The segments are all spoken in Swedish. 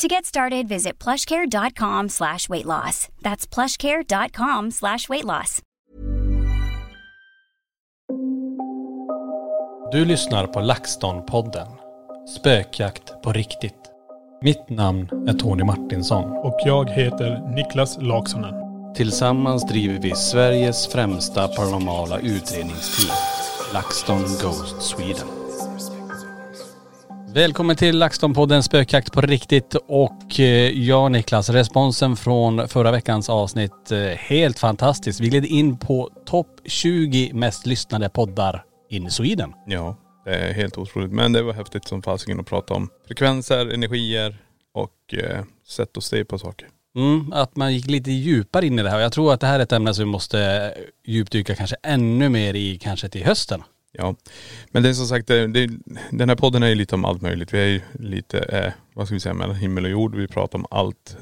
To get started, visit plushcare.com/weight loss. That's plushcare.com/weight loss. Du lyssnar på LaxTon-podden. Spökjakt på riktigt. Mitt namn är Tony Martinsson. Och jag heter Niklas Laxtonen. Tillsammans driver vi Sveriges främsta paranormala utredningsteam, Laxton Ghost Sweden. Välkommen till LaxTon-podden Spökjakt på riktigt, och jag Niklas, responsen från förra veckans avsnitt, helt fantastiskt. Vi gled in på topp 20 mest lyssnade poddar in Sweden. Ja, det är helt otroligt, men det var häftigt som fasingen att prata om frekvenser, energier och sätt att se på saker. Att man gick lite djupare in i det här. Jag tror att det här är ett ämne som vi måste djupdyka kanske ännu mer i, kanske till hösten. Ja, men det är som sagt, den här podden är ju lite om allt möjligt. Vi är ju lite, vad ska vi säga, mellan himmel och jord. Vi pratar om allt.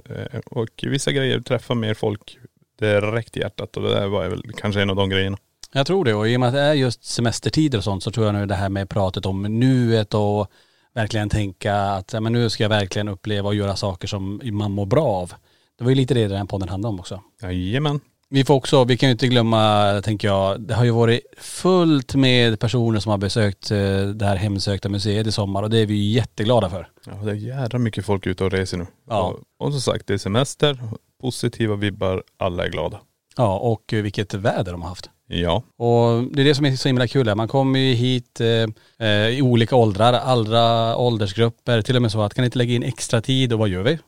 Och vissa grejer träffar mer folk direkt i hjärtat. Och det där var väl kanske en av de grejerna. Jag tror det. Och i och med att det är just semestertider och sånt, så tror jag nu det här med pratet om nuet och verkligen tänka att ja, men nu ska jag verkligen uppleva och göra saker som man mår bra av. Det var ju lite det den här podden handlade om också. Jajamän. Vi kan ju inte glömma, tänker jag, det har ju varit fullt med personer som har besökt det här hemsökta museet i sommar, och det är vi ju jätteglada för. Ja, det är jävla mycket folk ute och reser nu. Ja. Och som sagt, det är semester, positiva vibbar, alla är glada. Ja, och vilket väder de har haft. Ja. Och det är det som är så himla kul här. Man kommer ju hit i olika åldrar, alla åldersgrupper, till och med så att kan inte lägga in extra tid, och vad gör vi?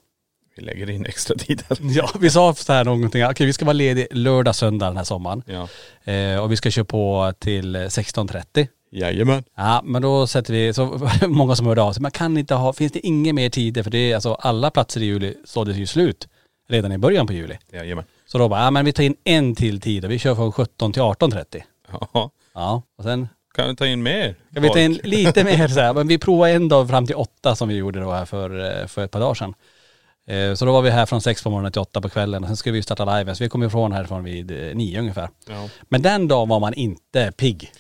Vi lägger in extra tid här. Ja, vi sa så här någonting. Okej, vi ska vara ledig lördag, söndag den här sommaren. Ja. Och vi ska köra på till 16:30. Jajamän. Ja, men då sätter vi, så många som hörde av sig, man kan inte ha, finns det inga mer tider? För det är alltså, alla platser i juli står det ju slut redan i början på juli. Jajamän. Så då bara, ja men vi tar in en till tid och vi kör från 17 till 18:30. Ja. Ja, och sen kan vi ta in mer? Kan vi ta in lite mer så här, men vi provar en dag fram till 8 som vi gjorde då här för ett par dagar sedan. Så då var vi här från 6 på morgonen till 8 på kvällen. Sen skulle vi starta live. Så vi kom ifrån härifrån vid 9 ungefär. Ja. Men den dagen var man inte pigg.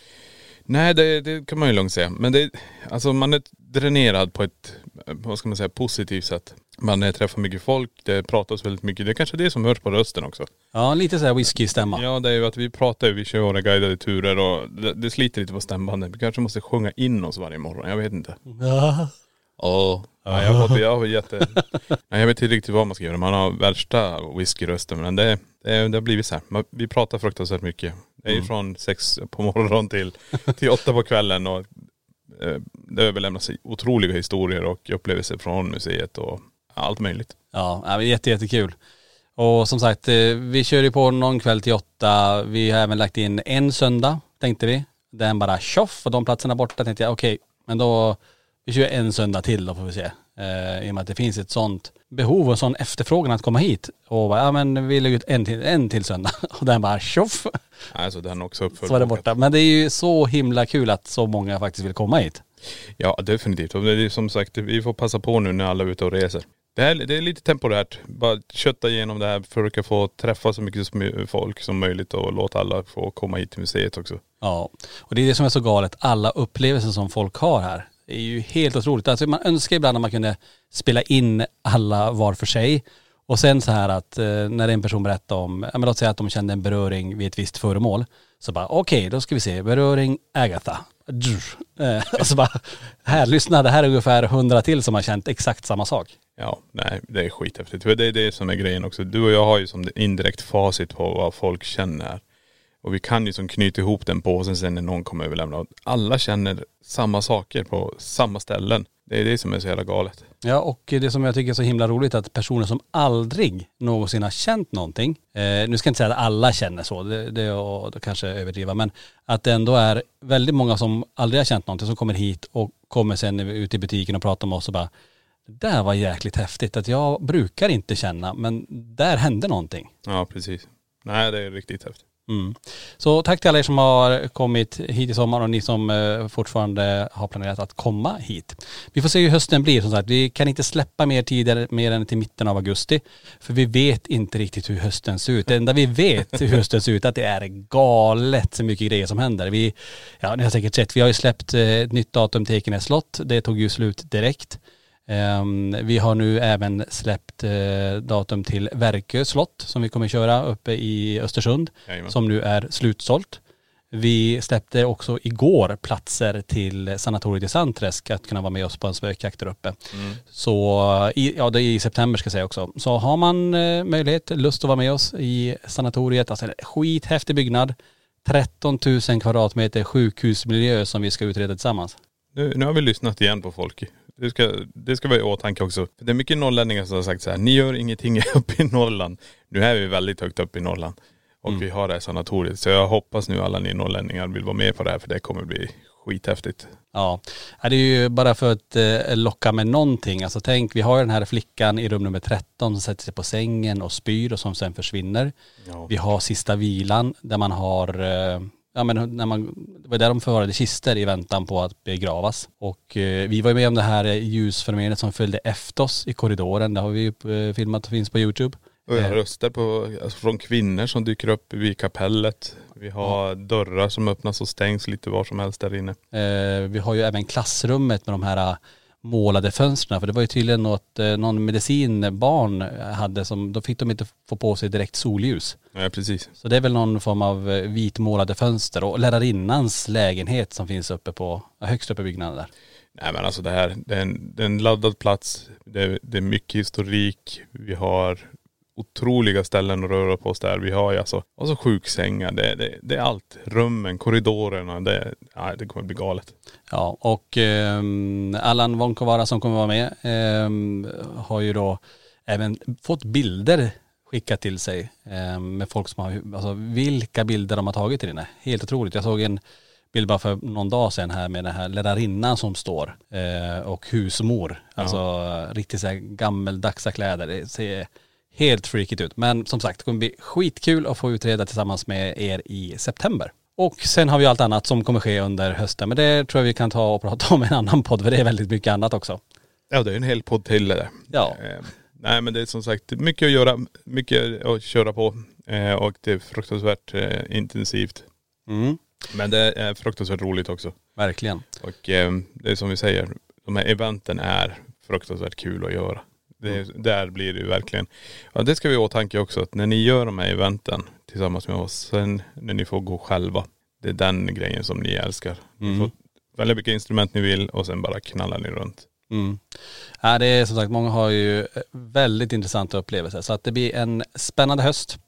Nej, det kan man ju lugnt säga. Men det, alltså man är dränerad på ett, vad ska man säga, positivt sätt. Man träffar mycket folk. Det pratas väldigt mycket. Det är kanske det som hörs på rösten också. Ja, lite så här whisky-stämma. Ja, det är ju att vi pratar, vi kör våra guidade turer. Och det sliter lite på stämbandet. Vi kanske måste sjunga in oss varje morgon. Jag vet inte. Ja. Oh. Ja, jag vet inte riktigt vad man ska göra. Man har värsta whiskyrösten, men det har blivit så här. Vi pratar fruktansvärt mycket. Det är från 6 på morgonen till 8 på kvällen, och det överlämnas otroliga historier och upplevelser från museet och allt möjligt. Ja, det är jättekul. Och som sagt, vi kör ju på någon kväll till 8. Vi har även lagt in en söndag, tänkte vi. Den bara tjoff, och de platserna borta, tänkte jag okej, men då vi kör en söndag till då, får vi se. I och med att det finns ett sånt behov och sån efterfrågan att komma hit. Och bara, ja men vi lägger ut en till söndag. Och den bara tjoff. Alltså den också uppföljt. Så var det borta. Men det är ju så himla kul att så många faktiskt vill komma hit. Ja, definitivt. Och det är som sagt, vi får passa på nu när alla är ute och reser. Det är lite temporärt. Bara kötta igenom det här för att få träffa så mycket folk som möjligt och låta alla få komma hit till museet också. Ja, och det är det som är så galet. Alla upplevelser som folk har här är ju helt otroligt. Alltså man önskar ibland att man kunde spela in alla var för sig. Och sen så här att när en person berättar om, ja men låt säga att de kände en beröring vid ett visst föremål. Så bara okej, då ska vi se. Beröring Agatha. Alltså bara, här lyssna, det här är ungefär 100 till som har känt exakt samma sak. Ja, nej det är skithäftigt. Det är det som är grejen också. Du och jag har ju som indirekt facit på vad folk känner. Och vi kan ju som knyta ihop den påsen sen när någon kommer överlämna. Alla känner samma saker på samma ställen. Det är det som är så jävla galet. Ja, och det som jag tycker är så himla roligt är att personer som aldrig någonsin har känt någonting. Nu ska jag inte säga att alla känner så, det är att kanske överdriva. Men att det ändå är väldigt många som aldrig har känt någonting som kommer hit och kommer sen ut i butiken och pratar med oss och bara det där var jäkligt häftigt, att jag brukar inte känna, men där hände någonting. Ja, precis. Nej, det är riktigt häftigt. Mm. Så tack till alla er som har kommit hit i sommar och ni som fortfarande har planerat att komma hit. Vi får se hur hösten blir som sagt. Vi kan inte släppa mer tider mer än till mitten av augusti. För vi vet inte riktigt hur hösten ser ut. Det enda vi vet hur hösten ser ut är att det är galet så mycket grejer som händer. Ni har säkert sett, vi har ju släppt ett nytt datum till Ekenäs slott. Det tog ju slut direkt. Vi har nu även släppt datum till Verke slott som vi kommer köra uppe i Östersund. Jajamän. Som nu är slutsålt. Vi släppte också igår platser till sanatoriet i Sandträsk att kunna vara med oss på en spökjakt där uppe. Mm. Så det är i september ska jag säga också. Så har man möjlighet, lust att vara med oss i sanatoriet, alltså en skithäftig byggnad, 13 000 kvadratmeter sjukhusmiljö som vi ska utreda tillsammans. Nu har vi lyssnat igen på folk. Det ska vara i åtanke också. Det är mycket norrlänningar som har sagt så här, ni gör ingenting uppe i Norrland. Nu är vi väldigt högt upp i Norrland. Och vi har det här sanatoriet. Så jag hoppas nu alla ni norrlänningar vill vara med på det här, för det kommer bli skithäftigt. Ja, det är ju bara för att locka med någonting. Alltså tänk, vi har den här flickan i rum nummer 13 som sätter sig på sängen och spyr och som sen försvinner. Ja. Vi har sista vilan där man har... Ja, men det var där de förvarade kister i väntan på att begravas. Och vi var ju med om det här ljusfenomenet som följde efter oss i korridoren. Det har vi ju filmat och finns på YouTube. Och jag har röster från kvinnor som dyker upp vid kapellet. Vi har dörrar som öppnas och stängs lite var som helst där inne. Vi har ju även klassrummet med de här målade fönstren. För det var ju tydligen någon medicinbarn hade som, då fick de inte få på sig direkt solljus. Ja, precis. Så det är väl någon form av vitmålade fönster och lärarinnans lägenhet som finns uppe på, högst uppe i byggnaden där. Nej men alltså det är en laddad plats, det är mycket historik, vi har otroliga ställen att röra på oss där. Vi har ju alltså sjuksängar, det är allt. Rummen, korridorerna, det kommer bli galet. Ja, och Allan Vonkovara som kommer vara med har ju då även fått bilder skickat till sig med folk som har, alltså vilka bilder de har tagit i den här. Helt otroligt. Jag såg en bild bara för någon dag sedan här med den här lärarinnan som står och husmor. Alltså riktigt så här gammeldagsa kläder. Det ser helt freakigt ut. Men som sagt, det kommer bli skitkul att få utreda tillsammans med er i september. Och sen har vi allt annat som kommer ske under hösten. Men det tror jag vi kan ta och prata om i en annan podd. För det är väldigt mycket annat också. Ja, det är en hel podd till det. Ja. Nej men det är som sagt mycket att göra. Mycket att köra på. Och det är fruktansvärt intensivt. Mm. Men det är fruktansvärt roligt också. Verkligen. Och det är som vi säger. De här eventen är fruktansvärt kul att göra. Där blir det ju verkligen. Ja, det ska vi åtanke också, att när ni gör de här eventen tillsammans med oss, sen när ni får gå själva, det är den grejen som ni älskar. Mm. Ni får välja vilka instrument ni vill och sen bara knallar ni runt. Mm. Ja, det är som sagt, många har ju väldigt intressanta upplevelser. Så att det blir en spännande höst.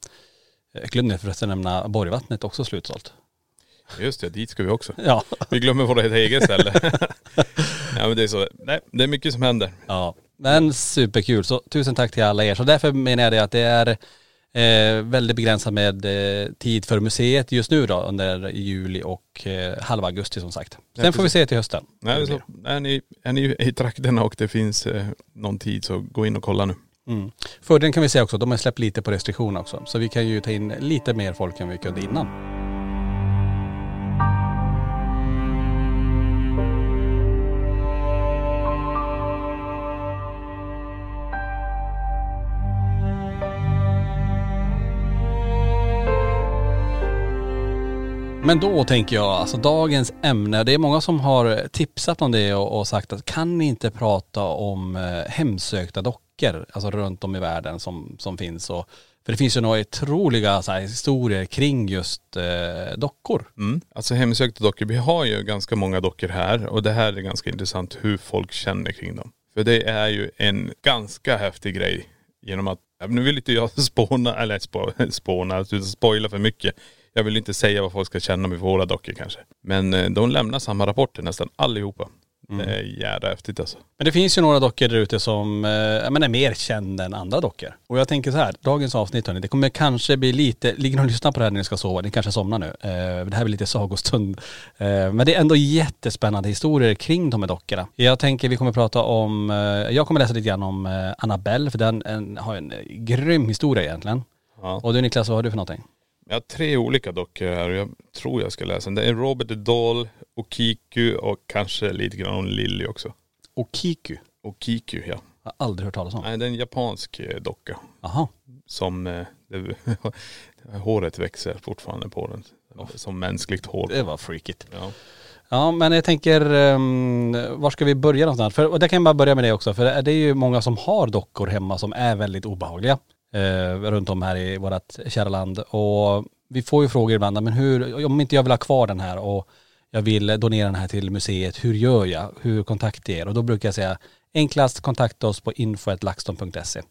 Jag glömde förresten nämna Borgvattnet också slutsålt. Just det, dit ska vi också. Ja. Vi glömmer våra eget ställe. Ja, men det är så. Nej, det är mycket som händer. Ja. Men superkul, så tusen tack till alla er. Så därför menar jag det att det är väldigt begränsat med tid för museet just nu då, under juli och halva augusti som sagt. Sen får vi se till hösten. Nej, så, är ni i trakterna och det finns någon tid, så gå in och kolla nu. Mm. Fördelen kan vi säga också, de har släppt lite på restriktioner också. Så vi kan ju ta in lite mer folk än vi kunde innan. Men då tänker jag, alltså dagens ämne, det är många som har tipsat om det och sagt att kan ni inte prata om hemsökta dockor, alltså runt om i världen som finns. Och, för det finns ju några otroliga så här, historier kring just dockor. Mm. Alltså hemsökta dockor, vi har ju ganska många dockor här och det här är ganska intressant hur folk känner kring dem. För det är ju en ganska häftig grej genom att, nu vill inte jag spoila för mycket. Jag vill inte säga vad folk ska känna med våra dockor kanske. Men de lämnar samma rapporter nästan allihopa. Mm. Det är jävla häftigt alltså. Men det finns ju några dockor där ute som är mer kända än andra dockor. Och jag tänker så här, dagens avsnitt hörni, det kommer kanske bli lite, ligger och lyssna på det här när ni ska sova, ni kanske somnar nu. Det här blir lite sagostund. Men det är ändå jättespännande historier kring de här dockorna. Jag tänker vi kommer prata om, jag kommer läsa lite grann om Annabelle, för den har en grym historia egentligen. Ja. Och du Niklas, vad har du för någonting? Jag har 3 olika dockor här och jag tror jag ska läsa. Det är Robert Eugene, Okiku och kanske lite grann om Lily också. Okiku? Okiku, ja. Jag har aldrig hört talas om. Nej, det är en japansk docka. Aha. Som håret växer fortfarande på den. Som mänskligt hår. Det var freakigt. Ja. Ja, men jag tänker, var ska vi börja någonstans? För, och det kan jag bara börja med det också. För det är ju många som har dockor hemma som är väldigt obehagliga. Runt om här i vårat kära land. Och vi får ju frågor ibland, men hur, om inte jag vill ha kvar den här och jag vill donera den här till museet, hur gör jag? Hur kontaktar jag er? Och då brukar jag säga, enklast kontakta oss på info@laxton.se.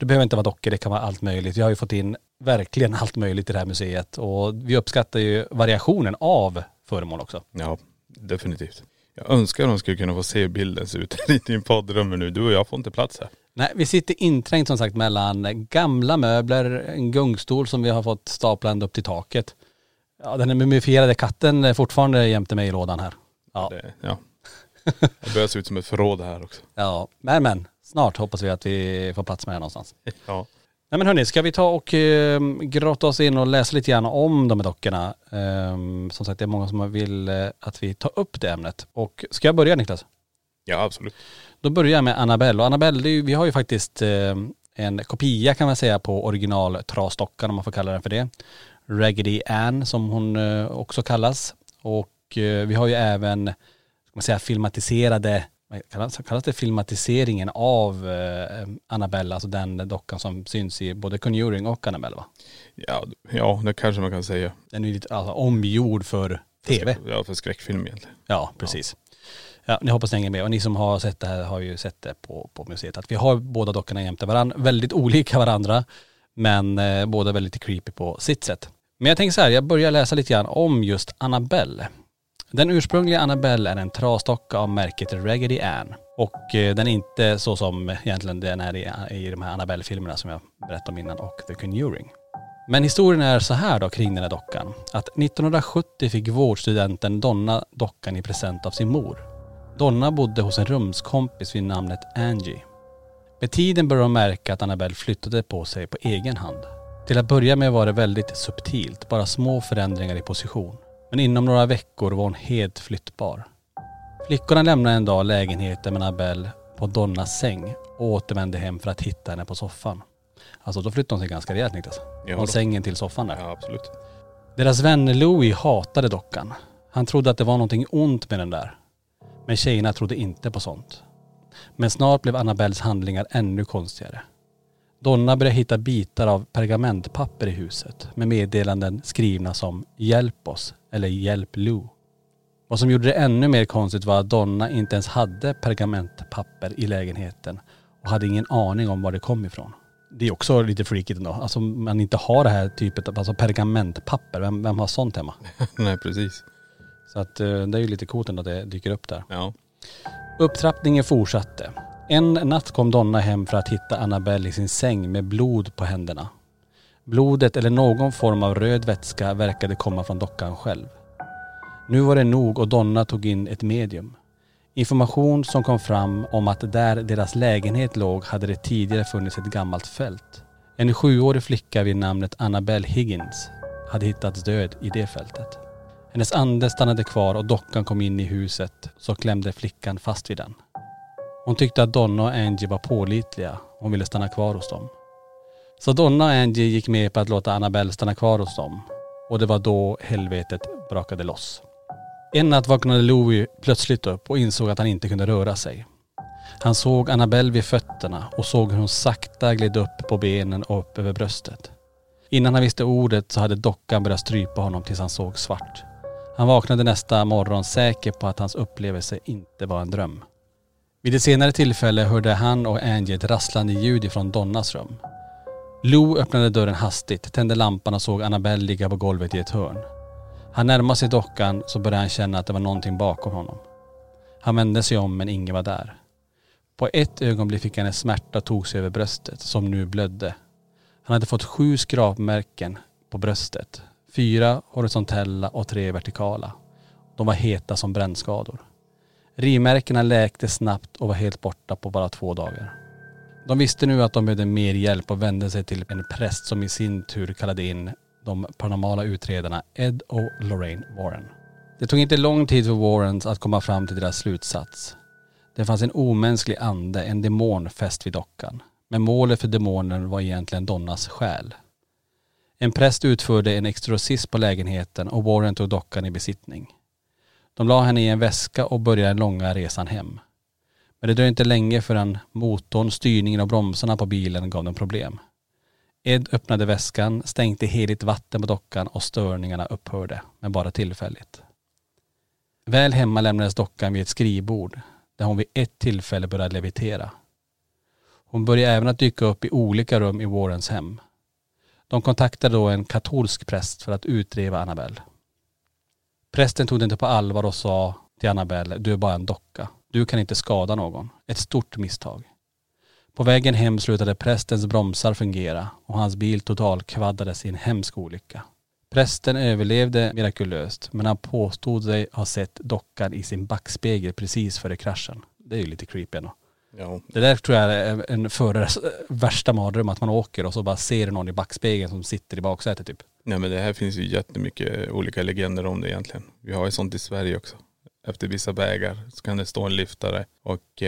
Det behöver inte vara dockor, det kan vara allt möjligt. Vi har ju fått in verkligen allt möjligt i det här museet och vi uppskattar ju variationen av föremål också. Ja, definitivt. Jag önskar att de skulle kunna få se bilden se ut i din poddrömmen nu. Du och jag får inte plats här. Nej, vi sitter inträngt som sagt mellan gamla möbler, en gungstol som vi har fått stapland upp till taket. Ja, den mumifierade katten är fortfarande jämte mig i lådan här. Ja. Ja. Det börjar se ut som ett förråd här också. Ja, men snart hoppas vi att vi får plats med här någonstans. Ja. Nej men hörni, ska vi ta och grotta oss in och läsa lite grann om de här dockorna? Som sagt, det är många som vill att vi tar upp det ämnet. Och ska jag börja Niklas? Ja, absolut. Då börjar jag med Annabelle. Och Annabelle, vi har ju faktiskt en kopia kan man säga på originaltrasdockan om man får kalla den för det. Raggedy Ann som hon också kallas. Och vi har ju även, ska man säga, filmatiserade, kallas det filmatiseringen av Annabelle, alltså den dockan som syns i både Conjuring och Annabelle va? Ja, det kanske man kan säga. Den är ju lite alltså, omgjord för tv. Ja, för skräckfilm egentligen. Ja, precis. Ja. Ja, ni hoppas ni hänger med och ni som har sett det här har ju sett det på museet att vi har båda dockorna jämte varandra, väldigt olika varandra men båda väldigt creepy på sitt sätt. Men jag tänker så här, jag börjar läsa lite grann om just Annabelle. Den ursprungliga Annabelle är en trasdocka av märket Raggedy Ann och den är inte så som egentligen den är i de här Annabelle-filmerna som jag berättade om innan och The Conjuring. Men historien är så här då kring den här dockan, att 1970 fick vårdstudenten Donna dockan i present av sin mor. Donna bodde hos en rumskompis vid namnet Angie. Med tiden började hon märka att Annabelle flyttade på sig på egen hand. Till att börja med var det väldigt subtilt, bara små förändringar i position. Men inom några veckor var hon helt flyttbar. Flickorna lämnade en dag lägenheten med Annabelle på Donnas säng och återvände hem för att hitta henne på soffan. Alltså då flyttade hon sig ganska rejält Niklas. Från sängen till soffan där. Ja, absolut. Deras vän Louis hatade dockan. Han trodde att det var någonting ont med den där. Men tjejerna trodde inte på sånt. Men snart blev Annabelles handlingar ännu konstigare. Donna började hitta bitar av pergamentpapper i huset med meddelanden skrivna som "Hjälp oss" eller "Hjälp Lou". Vad som gjorde det ännu mer konstigt var att Donna inte ens hade pergamentpapper i lägenheten och hade ingen aning om var det kom ifrån. Det är också lite freakigt ändå. Alltså man inte har det här typet av alltså pergamentpapper. Vem har sånt hemma? Nej, precis. Så att, det är ju lite coolt ändå att det dyker upp där. Ja. Upptrappningen fortsatte. En natt kom Donna hem för att hitta Annabelle i sin säng med blod på händerna. Blodet eller någon form av röd vätska verkade komma från dockan själv. Nu var det nog och Donna tog in ett medium. Information som kom fram om att där deras lägenhet låg hade det tidigare funnits ett gammalt fält. En 7-årig flicka vid namnet Annabelle Higgins hade hittats död i det fältet. Hennes ande stannade kvar och dockan kom in i huset så klämde flickan fast vid den. Hon tyckte att Donna och Angie var pålitliga och hon ville stanna kvar hos dem. Så Donna och Angie gick med på att låta Annabelle stanna kvar hos dem och det var då helvetet brakade loss. En natt vaknade Louis plötsligt upp och insåg att han inte kunde röra sig. Han såg Annabelle vid fötterna och såg hur hon sakta gled upp på benen och upp över bröstet. Innan han visste ordet så hade dockan börjat strypa honom tills han såg svart. Han vaknade nästa morgon säker på att hans upplevelse inte var en dröm. Vid det senare tillfälle hörde han och Angie ett rasslande ljud ifrån Donnas rum. Lou öppnade dörren hastigt, tände lampan och såg Annabelle ligga på golvet i ett hörn. Han närmade sig dockan så började han känna att det var någonting bakom honom. Han vände sig om men ingen var där. På ett ögonblick fick han en smärta och tog sig över bröstet som nu blödde. Han hade fått 7 skrapmärken på bröstet. 4 horisontella och 3 vertikala. De var heta som brännskador. Rimärkena läkte snabbt och var helt borta på bara 2 dagar. De visste nu att de behövde mer hjälp och vände sig till en präst som i sin tur kallade in de paranormala utredarna Ed och Lorraine Warren. Det tog inte lång tid för Warrens att komma fram till deras slutsats. Det fanns en omänsklig ande, en demon fäst vid dockan. Men målet för demonen var egentligen Donnas själ. En präst utförde en exorcism på lägenheten och Warren tog dockan i besittning. De la henne i en väska och började den långa resan hem. Men det dröjde inte länge förrän motorn, styrningen och bromsarna på bilen gav dem problem. Ed öppnade väskan, stängde heligt vatten på dockan och störningarna upphörde, men bara tillfälligt. Väl hemma lämnades dockan vid ett skrivbord där hon vid ett tillfälle började levitera. Hon började även att dyka upp i olika rum i Warrens hem. De kontaktade då en katolsk präst för att utreda Annabelle. Prästen tog det inte på allvar och sa till Annabelle, du är bara en docka. Du kan inte skada någon. Ett stort misstag. På vägen hem slutade prästens bromsar fungera och hans bil totalkvaddades i en hemsk olycka. Prästen överlevde mirakulöst men han påstod sig ha sett dockan i sin backspegel precis före kraschen. Det är ju lite creepy ändå. Ja. Det där tror jag är en förares värsta mardröm, att man åker och så bara ser någon i backspegeln som sitter i baksätet typ. Nej men det här finns ju jättemycket olika legender om det egentligen. Vi har ju sånt i Sverige också. Efter vissa vägar så kan det stå en lyftare och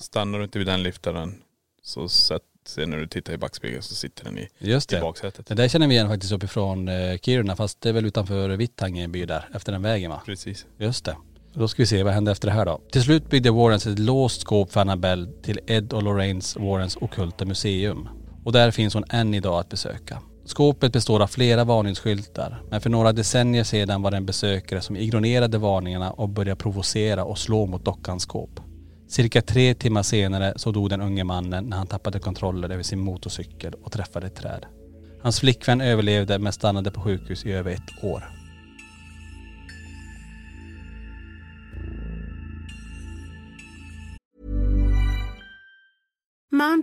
stannar du inte vid den lyftaren så sen när du tittar i backspegeln så sitter den i baksätet. Det där känner vi igen faktiskt uppifrån Kiruna, fast det är väl utanför Vittangen by där efter den vägen va? Precis. Just det. Då ska vi se vad hände efter det här då. Till slut byggde Warrens ett låst skåp för Annabelle till Ed och Lorraines Warrens ockulta museum. Och där finns hon än idag att besöka. Skåpet består av flera varningsskyltar. Men för några decennier sedan var det en besökare som ignorerade varningarna och började provocera och slå mot dockans skåp. Cirka 3 timmar senare så dog den unge mannen när han tappade kontrollen över sin motorcykel och träffade ett träd. Hans flickvän överlevde men stannade på sjukhus i över 1 år. Mom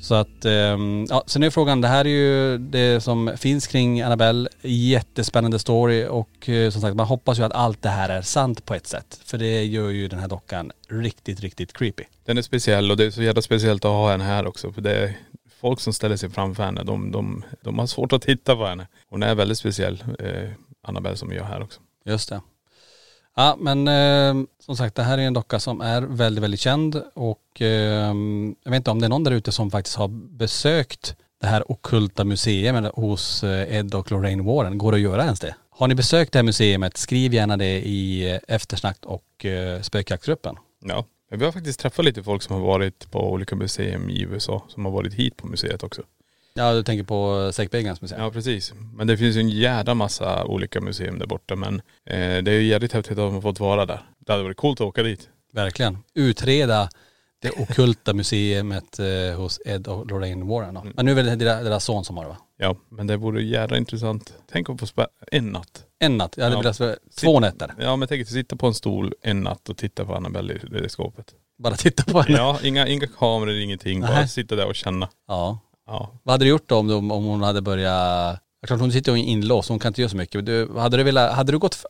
Så att, ja, sen är frågan, det här är ju det som finns kring Annabelle, jättespännande story och som sagt man hoppas ju att allt det här är sant på ett sätt. För det gör ju den här dockan riktigt, riktigt creepy. Den är speciell och det är så jävla speciellt att ha henne här också. För det är folk som ställer sig framför henne, de har svårt att hitta på henne. Hon är väldigt speciell, Annabelle, som jag här också. Just det. Ja men som sagt, det här är en docka som är väldigt, väldigt känd och jag vet inte om det är någon där ute som faktiskt har besökt det här ockulta museet hos Ed och Lorraine Warren. Går det att göra ens det? Har ni besökt det här museet, skriv gärna det i eftersnack och spökjaktgruppen. Ja, vi har faktiskt träffat lite folk som har varit på olika museum i USA som har varit hit på museet också. Ja, du tänker på Säkbegans museum. Ja, precis. Men det finns ju en jävla massa olika museum där borta. Men det är ju jävligt häftigt att de har fått vara där. Det hade varit coolt att åka dit. Verkligen. Utreda det okulta museet hos Ed och Lorraine Warren. Mm. Men nu är det deras son som har det, va? Ja, men det vore jävla intressant. Tänk om få en natt. En natt? Ja, det blir alltså 2 nätter. Ja, men tänk att sitta på en stol en natt och titta på Annabelle i det skåpet. Bara titta på henne? Ja, inga kameror, ingenting. Nej. Bara sitta där och känna. Ja. Ja. Vad hade du gjort då om hon hade börjat... Klart hon sitter inlåst, hon kan inte göra så mycket.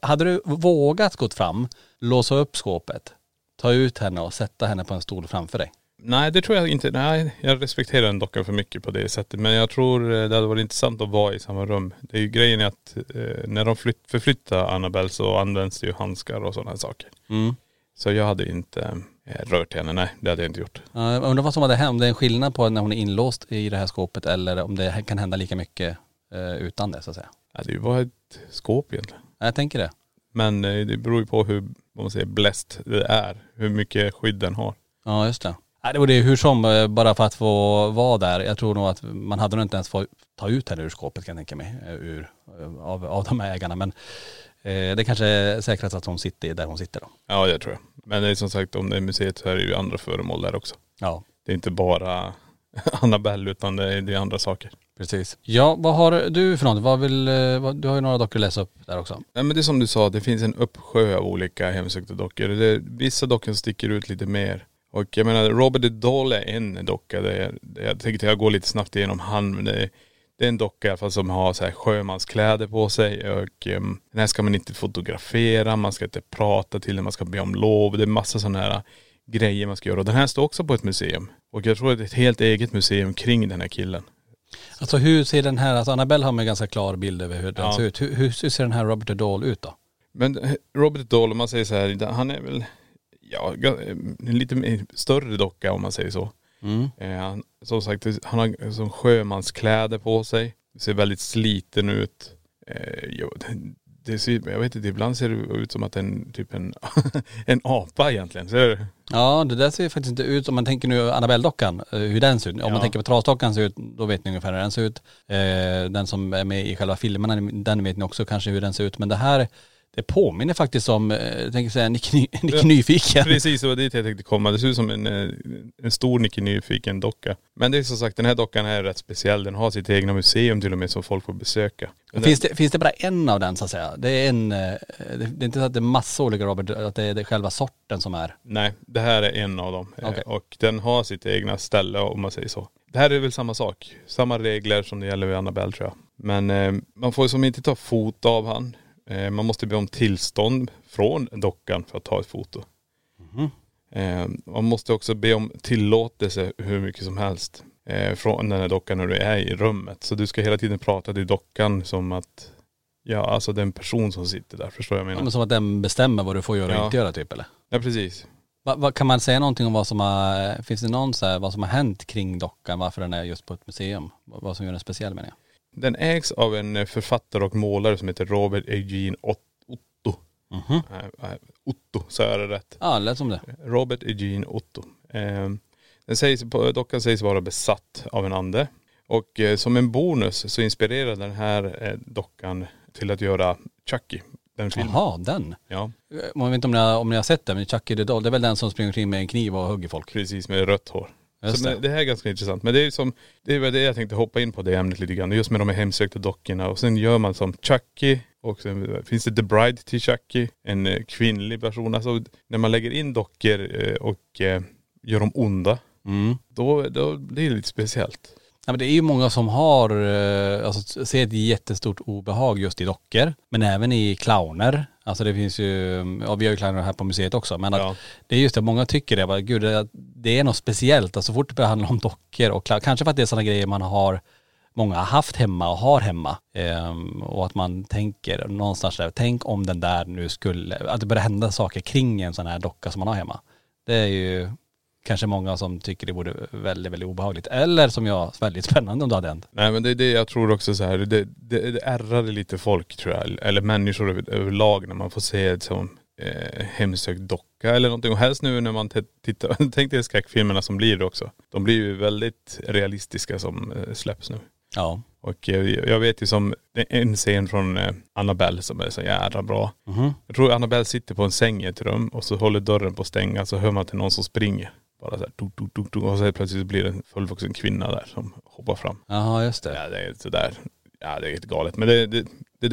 Hade du vågat gått fram, låsa upp skåpet, ta ut henne och sätta henne på en stol framför dig? Nej, det tror jag inte. Nej, jag respekterar en docka för mycket på det sättet. Men jag tror det hade varit intressant att vara i samma rum. Det är ju grejen att när de förflyttar Annabelle så används det ju handskar och sådana här saker. Mm. Så jag hade inte rört henne, nej. Det hade jag inte gjort. Jag undrar vad som hade hänt. Det är en skillnad på när hon är inlåst i det här skåpet eller om det kan hända lika mycket utan det, så att säga. Ja, det var ett skåp egentligen. Ja, jag tänker det. Men det beror ju på hur, vad man säger, bläst det är. Hur mycket skydd den har. Ja, just det. Ja, det var det hur som, bara för att få vara där. Jag tror nog att man hade nog inte ens fått ta ut henne ur skåpet, kan jag tänka mig. Av de här ägarna, men... Det kanske är säkrast att hon sitter där hon sitter då. Ja, jag tror jag. Men det är som sagt, om det är museet så är det ju andra föremål där också. Ja. Det är inte bara Annabelle utan det är andra saker. Precis. Ja, vad har du för något? Du har ju några dockor att läsa upp där också. Nej, men det är som du sa, det finns en uppsjö av olika hemsökta dockor. Vissa dockor sticker ut lite mer. Och jag menar, Robert the Doll är en docka. Jag tänkte jag går lite snabbt igenom han, men det är en docka i alla fall som har så här sjömanskläder på sig och den här ska man inte fotografera, man ska inte prata till den, man ska be om lov. Det är massa sådana här grejer man ska göra. Och den här står också på ett museum. Och jag tror att det är ett helt eget museum kring den här killen. Alltså hur ser den här, alltså Annabelle har med ganska klar bild över hur den ser ut. Hur ser den här Robert the Doll ut då? Men Robert the Doll, om man säger så här, han är väl en lite större docka om man säger så. Mm. Som sagt, han har som sjömanskläder på sig. Det ser väldigt sliten ut. Jag vet inte, ibland ser det ut som att typ en en apa egentligen. Ser du? Ja, det där ser faktiskt inte ut. Om man tänker nu Annabelle-dockan, hur den ser ut. Om man tänker på trasdockan ser ut, då vet ni ungefär hur den ser ut. Den som är med i själva filmerna, den vet ni också kanske hur den ser ut. Men det här... Det påminner faktiskt om, jag tänker säga, Nicky Nyfiken. Precis, det var dit jag tänkte komma. Det ser ut som en stor Nicky Nyfiken-docka. Men det är som sagt, den här dockan är rätt speciell. Den har sitt egna museum till och med som folk får besöka. Finns det bara en av den så att säga? Det är inte så att det är massa olika Robert, att det är själva sorten som är. Nej, det här är en av dem. Okay. Och den har sitt egna ställe om man säger så. Det här är väl samma sak. Samma regler som det gäller vid Annabelle tror jag. Men man får som inte ta fot av han. Man måste be om tillstånd från dockan för att ta ett foto. Mm. Man måste också be om tillåtelse hur mycket som helst från den här dockan när du är i rummet. Så du ska hela tiden prata till dockan som att, ja alltså den person som sitter där, förstår jag menar. Ja, men som att den bestämmer vad du får göra och inte göra typ eller? Ja precis. Kan man säga någonting om vad som har, finns det någon så här, vad som har hänt kring dockan, varför den är just på ett museum? Vad som gör den speciell menar jag? Den ägs av en författare och målare som heter Robert Eugene Otto. Mm-hmm. Otto, så är det rätt. Ja, lät som det. Robert Eugene Otto. Dockan sägs vara besatt av en ande. Och som en bonus så inspirerade den här dockan till att göra Chucky. Den filmen. Jaha, den? Ja. Man vet inte om ni har sett den, men Chucky the Doll, det är väl den som springer kring med en kniv och hugger folk. Precis, med rött hår. Så det här är ganska intressant. Men det är jag tänkte hoppa in på det ämnet lite grann. Just med de här hemsökta dockorna. Och sen gör man som Chucky. Och sen finns det The Bride till Chucky. En kvinnlig person. Alltså när man lägger in dockor och gör dem onda. Mm. Då blir det lite speciellt. Ja, men det är ju många som har, alltså, ser ett jättestort obehag just i dockor. Men även i clowner. Alltså det finns ju, ja, vi har ju clowner här på museet också. Men att det är just det, många tycker det. Bara, gud, det är något speciellt. Alltså fort det handlar om dockor och clowner. Kanske för att det är sådana grejer många har haft hemma och har hemma. Och att man tänker någonstans där, tänk om den där nu skulle, att det börjar hända saker kring en sån här docka som man har hemma. Det är ju... kanske många som tycker det vore väldigt, väldigt obehagligt. Eller som jag, väldigt spännande om det hade hänt. Nej, men det är det jag tror också så här. Det ärrade lite folk tror jag. Eller människor överlag när man får se ett sånt hemsökt docka eller någonting. Och helst nu när man tittar, tänk dig skräckfilmerna som blir det också. De blir ju väldigt realistiska som släpps nu. Ja. Och jag vet ju som en scen från Annabelle som är så jävla bra. Mm-hmm. Jag tror Annabelle sitter på en säng i ett rum och så håller dörren på att stänga så hör man till någon som springer. Bara så här, tuk, tuk, tuk, tuk, och så plötsligt blir det en fullvuxen kvinna där som hoppar fram. Jaha, just det. Ja, det är sådär. Ja, det är helt galet. Men det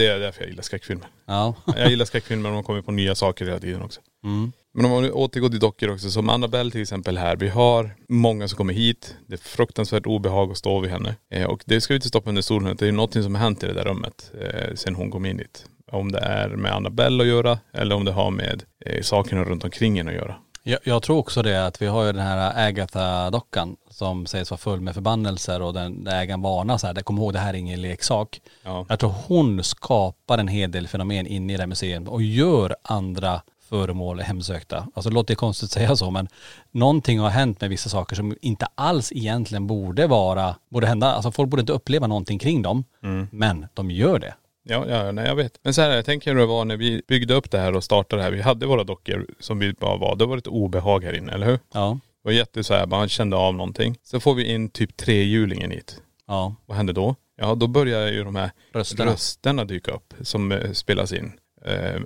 är därför jag gillar skräckfilmer. Ja. Jag gillar skräckfilmer om de kommer på nya saker hela tiden också. Mm. Men om man nu återgår till dockor också. Som Annabelle till exempel här. Vi har många som kommer hit. Det är fruktansvärt obehag att stå vid henne. Och det ska vi inte stoppa under solen. Det är ju något som har hänt i det där rummet sen hon kom in hit. Om det är med Annabelle att göra. Eller om det har med sakerna runt omkring henne att göra. Jag tror också det att vi har ju den här Agatha-dockan som sägs vara full med förbannelser och den ägaren varnar så här, kom ihåg det här är ingen leksak. Ja. Jag tror hon skapar en hel del fenomen inne i det här museet och gör andra föremål hemsökta. Alltså låt det konstigt att säga så men någonting har hänt med vissa saker som inte alls egentligen borde hända. Alltså folk borde inte uppleva någonting kring dem men de gör det. Ja, nej, jag vet. Men så här, jag tänker hur det var när vi byggde upp det här och startade det här. Vi hade våra dockor som vi bara var. Det var ett obehag här inne, eller hur? Ja. Det var jätte så här, man kände av någonting. Så får vi in typ 3-hjulingen hit. Ja. Vad hände då? Ja, då börjar ju de här rösterna dyka upp som spelas in.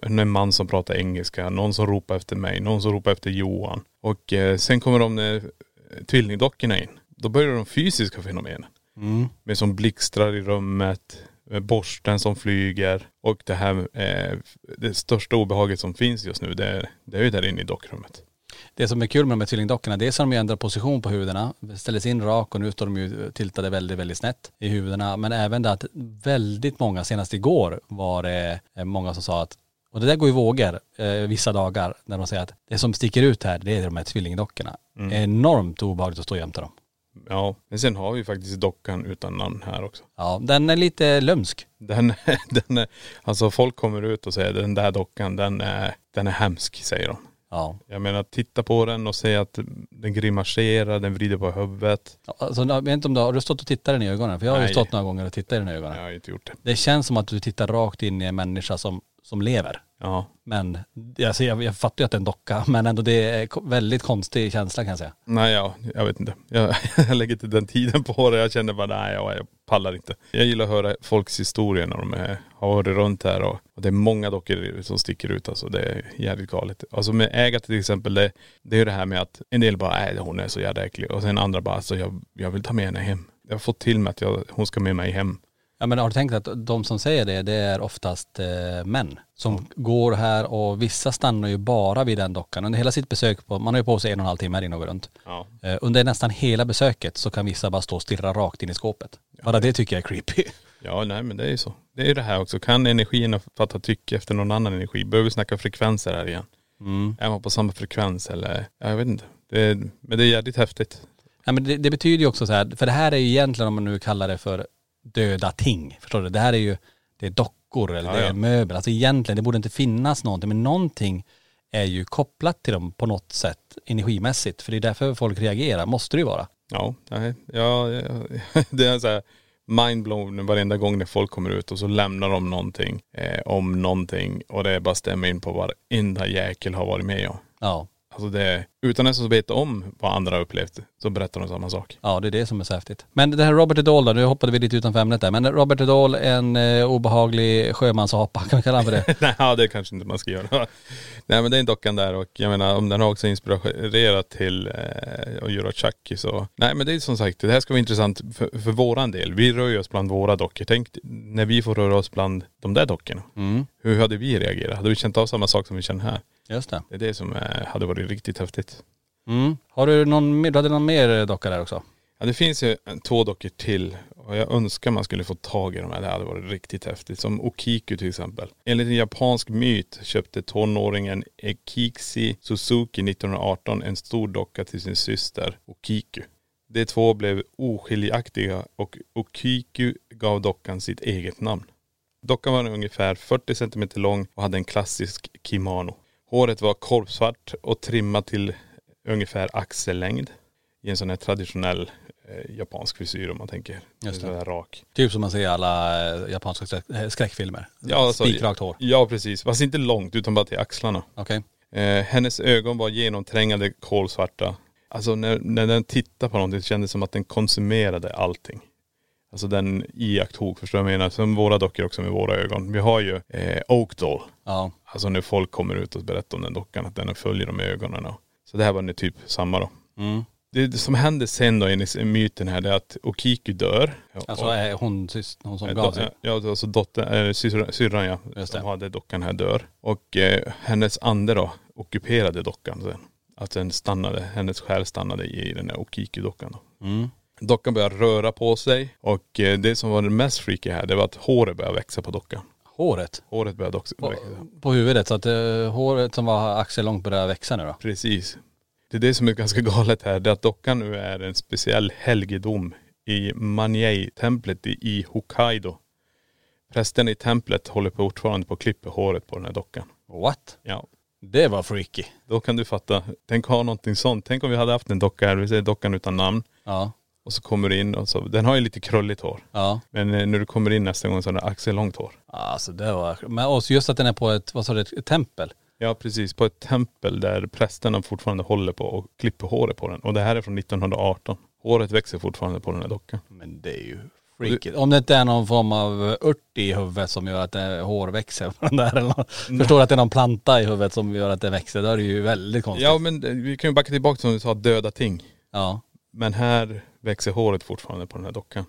En man som pratar engelska, någon som ropar efter mig, någon som ropar efter Johan. Och sen kommer de tvillingdockorna in. Då börjar de fysiska fenomenen. Mm. Med som blixtrar i rummet. Borsten som flyger och det här det största obehaget som finns just nu det är ju där inne i dockrummet. Det som är kul med de här tvillingdockorna det är som de ändrar position på huvudena, ställs in rak och nu står de ju tiltade väldigt, väldigt snett i huvudena. Men även det att väldigt många, senast igår var det många som sa att, och det där går i vågor vissa dagar när de säger att det som sticker ut här det är de här tvillingdockorna. Enormt obehagligt att stå jämte dem. Ja, men sen har vi faktiskt dockan utan namn här också. Ja, den är lite lömsk. Den är, alltså folk kommer ut och säger den där dockan, den är hemsk, säger de. Ja. Jag menar, titta på den och säga att den grimaserar, den vrider på huvudet. Ja, alltså, jag vet inte om har du stått och tittat den i ögonen? För jag har ju stått några gånger och tittat i den i ögonen. Jag har inte gjort det. Det känns som att du tittar rakt in i en människa som lever. Ja. Men alltså, jag fattar ju att det är en docka. Men ändå det är väldigt konstig känsla kan jag säga. Nej, jag vet inte. Jag lägger inte den tiden på det. Jag känner bara nej, jag pallar inte. Jag gillar att höra folks historier när de har varit runt här. Och det är många dockor som sticker ut. Alltså, det är jävligt galet. Alltså med ägat till exempel. Det är ju det här med att en del bara nej, hon är så jävla äcklig. Och sen andra bara alltså, jag vill ta med henne hem. Jag har fått till mig att hon ska med mig hem. Ja, men har du tänkt att de som säger det är oftast män som går här och vissa stannar ju bara vid den dockan. Under hela sitt besök, man har ju på sig 1,5 timmar in och runt. Ja. Under nästan hela besöket så kan vissa bara stå och stirra rakt in i skåpet. Ja. Bara det tycker jag är creepy. Ja, nej men det är ju så. Det är ju det här också. Kan energierna fatta tycke efter någon annan energi? Behöver vi snacka frekvenser här igen? Är man på samma frekvens eller? Ja, jag vet inte. Men det är jävligt häftigt. Ja, men det betyder ju också så här, för det här är ju egentligen om man nu kallar det för döda ting, förstår du? Det här är ju det är dockor eller det är möbler. Alltså egentligen, det borde inte finnas någonting. Men någonting är ju kopplat till dem på något sätt energimässigt. För det är därför folk reagerar. Måste det ju vara. Ja, det är så här mindblown varenda gång när folk kommer ut och så lämnar de någonting om någonting. Och det är bara stämmer in på vad varenda jäkel har varit med om. Ja. Alltså det, utan ens att veta om vad andra har upplevt så berättar de samma sak. Ja, det är det som är så häftigt. Men det här Robert Eudall då, nu hoppade vi lite utanför ämnet där. Men Robert Eudall, en obehaglig sjömansapa, kan vi kalla han för det? Nej, ja, det kanske inte man ska göra. Nej, men det är en dockan där och jag menar, om den har också inspirerat till att göra Chucky så. Nej, men det är som sagt, det här ska vara intressant för våran del. Vi rör oss bland våra dockor. Tänk när vi får röra oss bland de där dockorna. Mm. Hur hade vi reagerat? Hade vi känt av samma sak som vi känner här? Just det. Det är det som hade varit riktigt häftigt. Mm. Har du någon mer docka där också? Ja, det finns ju 2 dockor till. Och jag önskar man skulle få tag i dem här. Det hade varit riktigt häftigt. Som Okiku till exempel. Enligt en japansk myt köpte tonåringen Eikichi Suzuki 1918 en stor docka till sin syster Okiku. De 2 blev oskiljaktiga och Okiku gav dockan sitt eget namn. Dockan var ungefär 40 cm lång och hade en klassisk kimono. Håret var korpsvart och trimmat till ungefär axellängd i en sån här traditionell japansk frisyr, om man tänker. Just det. Där rak. Typ som man ser i alla japanska skräckfilmer. Ja, alltså, spikrakt hår. Ja, precis. Fast inte långt, utan bara till axlarna. Okej. Hennes ögon var genomträngande kolsvarta. Alltså när den tittade på någonting kändes det som att den konsumerade allting. Alltså den iakttog, förstår jag menar. Som våra dockor också med våra ögon. Vi har ju Oakdoll. Ja. Alltså när folk kommer ut och berättar om den dockan, att den följer dem med ögonen. Så det här var nu typ samma då. Mm. Det som hände sen då enligt myten här, det är att Okiku dör. Alltså hon som gav sig. Ja, alltså syrran ja. Just som det. Hade dockan här dör. Och hennes ande då ockuperade dockan sen. Att den stannade, hennes själ stannade i den här Okiku-dockan då. Mm. Dockan började röra på sig, och det som var det mest freaky här, det var att håret började växa på dockan. Håret? Håret började också växa. På huvudet, så att håret som var axellångt började växa nu då? Precis. Det är det som är ganska galet här, det är att dockan nu är en speciell helgedom i Maniei-templet i Hokkaido. Prästen i templet håller fortfarande på att klippa håret på den här dockan. What? Ja. Det var freaky. Då kan du fatta. Tänk ha någonting sånt. Tänk om vi hade haft en docka här, vi säger dockan utan namn. Ja. Och så kommer du in och så, den har ju lite krulligt hår. Ja. Men när du kommer in nästa gång så har den axellångt hår. Alltså det var, men också just att den är på ett, vad sa du, ett tempel? Ja precis, på ett tempel där prästerna fortfarande håller på och klipper håret på den. Och det här är från 1918. Håret växer fortfarande på den här dockan. Men det är ju freaky. Om det inte är någon form av ört i huvudet som gör att det hår växer på den där. Eller förstår att det är någon planta i huvudet som gör att det växer. Det är ju väldigt konstigt. Ja men vi kan ju backa tillbaka som du sa, döda ting. Ja. Men här växer håret fortfarande på den här dockan.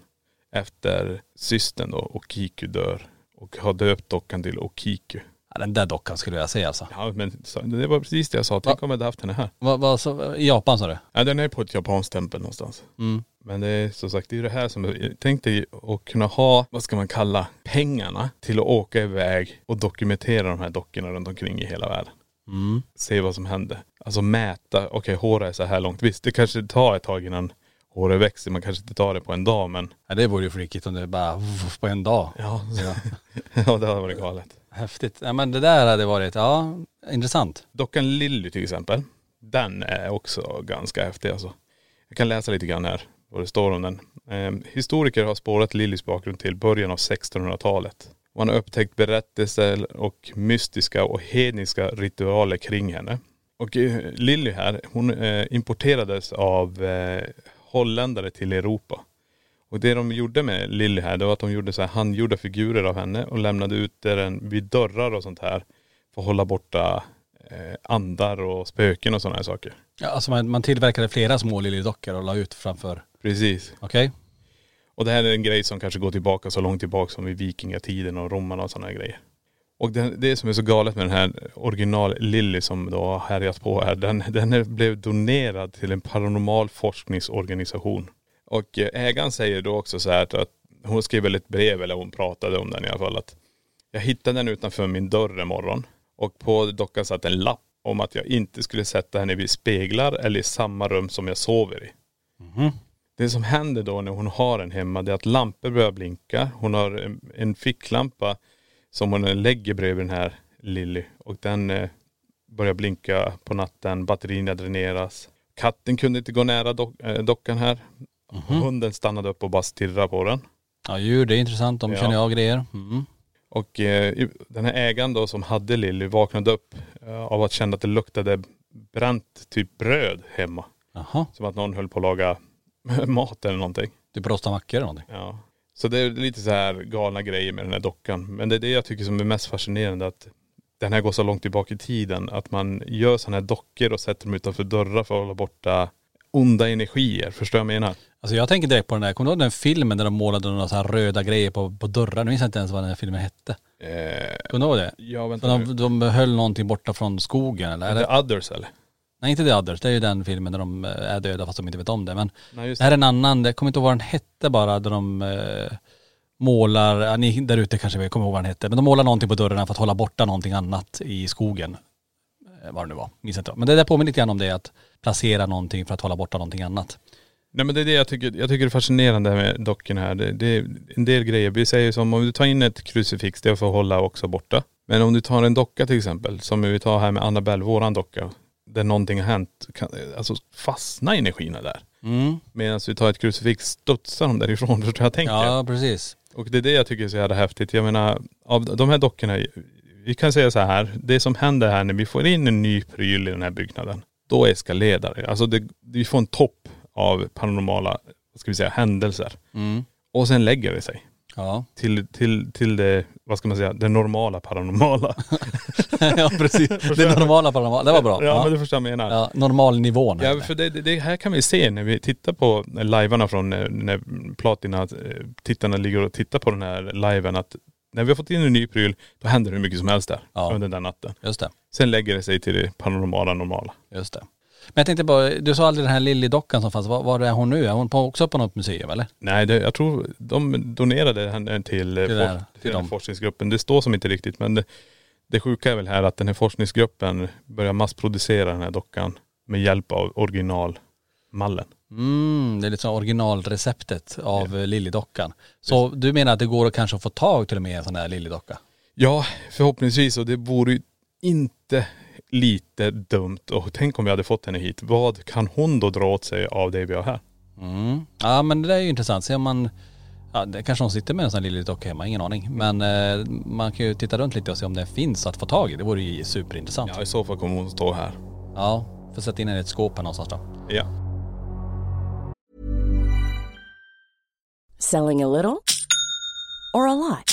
Efter systern då, Okiku dör. Och har döpt dockan till Okiku. Ja, den där dockan skulle jag säga alltså. Ja, men det var precis det jag sa. Tänk om jag hade haft henne här. I Japan sa du? Ja, den är på ett japanskt tempel någonstans. Mm. Men det är som sagt, det är det här som jag tänkte att kunna ha, vad ska man kalla, pengarna till att åka iväg och dokumentera de här dockorna runt omkring i hela världen. Mm. Se vad som hände. Alltså mäta, okej, håret är så här långt. Visst, det kanske tar ett tag innan håret växer. Man kanske inte tar det på en dag, men... Ja, det vore ju freakigt om det bara på en dag. Ja, ja det hade varit galet. Häftigt. Ja, men det där hade varit, ja, intressant. Dockan Lily till exempel, den är också ganska häftig alltså. Jag kan läsa lite grann här vad det står om den. Historiker har spårat Lillys bakgrund till början av 1600-talet. Man har upptäckt berättelser och mystiska och hedniska ritualer kring henne. Och Lily här, hon importerades av holländare till Europa. Och det de gjorde med Lily här, det var att de gjorde så här handgjorda figurer av henne och lämnade ut den vid dörrar och sånt här för att hålla borta andar och spöken och sådana här saker. Ja, alltså man tillverkade flera små Lily-dockor och la ut framför. Precis. Okej. Okay. Och det här är en grej som kanske går tillbaka så långt tillbaka som i vikingatiden och romarna och sådana grejer. Och det som är så galet med den här original Lily som då har härjat på här, den blev donerad till en paranormal forskningsorganisation. Och ägaren säger då också så här att hon skrev väl ett brev, eller hon pratade om den i alla fall, att jag hittade den utanför min dörr en morgon. Och på dockan satt en lapp om att jag inte skulle sätta henne vid speglar eller i samma rum som jag sover i. Mm-hmm. Det som händer då när hon har den hemma, det är att lampor börjar blinka. Hon har en ficklampa som hon lägger bredvid den här Lily. Och den börjar blinka på natten. Batterierna dräneras. Katten kunde inte gå nära dockan här. Mm-hmm. Hunden stannade upp och bara stirrade på den. Ja, ju, det är intressant. De känner jag grejer. Mm. Och den här ägaren då som hade Lily vaknade upp av att känna att det luktade bränt typ bröd hemma. Aha. Som att någon höll på att laga mat eller någonting. Det är rostamackor eller någonting. Ja. Så det är lite så här galna grejer med den här dockan. Men det är det jag tycker som är mest fascinerande, att den här går så långt tillbaka i tiden. Att man gör sådana här dockor och sätter dem utanför dörrar för att hålla borta onda energier. Förstår jag menar? Alltså jag tänker direkt på den här, kommer du ihåg den filmen där de målade några så här röda grejer på dörrar? Nu minns jag inte ens vad den här filmen hette. Kommer du ihåg det? Ja, vänta. De höll någonting borta från skogen eller? The Others eller? Nej, inte The Others. Det är ju den filmen där de är döda fast de inte vet om det. Men nej, det här är en annan. Det kommer inte ihåg vad den hette bara. Där de målar. Ja, ni där ute kanske vi kommer ihåg vad den hette. Men de målar någonting på dörrarna för att hålla borta någonting annat i skogen. Vad det nu var. Minns inte. Men det där påminner lite grann om det. Att placera någonting för att hålla borta någonting annat. Nej, men det är det jag tycker det är fascinerande med docken här. Det är en del grejer. Vi säger som om du tar in ett krucifix, det får hålla också borta. Men om du tar en docka till exempel. Som vi tar här med Annabelle, våran docka. där någonting har hänt, kan, alltså fastna energierna där. Mm. Medan vi tar ett krucifix, studsar dem därifrån, förstår jag tänker. Ja, precis. Och det är det jag tycker är så jävla häftigt. Jag menar, av de här dockorna, vi kan säga så här, det som händer här när vi får in en ny pryl i den här byggnaden, då eskalerar det. Alltså vi får en topp av paranormala, vad ska vi säga, händelser. Mm. Och sen lägger det sig. Ja. Till det, vad ska man säga, det normala paranormala. Ja, precis. Det normala paranormala, det var bra. Ja, men du förstår vad jag menar. Ja, normalnivån. Ja, för det här kan vi se när vi tittar på livearna från när platina-tittarna ligger och tittar på den här liven, att när vi har fått in en ny pryl, då händer det mycket som helst där, ja, under den natten. Just det. Sen lägger det sig till det paranormala normala. Just det. Men jag tänkte bara, du sa aldrig den här Lily-dockan som fanns. Var är hon nu? Är hon också på något museum eller? Nej, jag tror de donerade henne till forskningsgruppen. Det står som inte riktigt, men det sjuka är väl här att den här forskningsgruppen börjar massproducera den här dockan med hjälp av originalmallen. Mm, det är lite så originalreceptet av Lily-dockan. Så du menar att det går att kanske få tag till och med en sån här Lily-docka? Ja, förhoppningsvis. Och det vore ju inte lite dumt. Och tänk om vi hade fått henne hit. Vad kan hon då dra åt sig av det vi har här? Mm. Ja, men det där är ju intressant. Se om man, ja, det kanske hon sitter med en sån liten docka hemma, ingen aning. Men man kan ju titta runt lite och se om det finns att få tag i. Det vore ju superintressant. Ja, i så fall kommer hon stå här. Ja, för sätta in henne i ett skåp här någonstans då. Ja. Selling a little or a lot?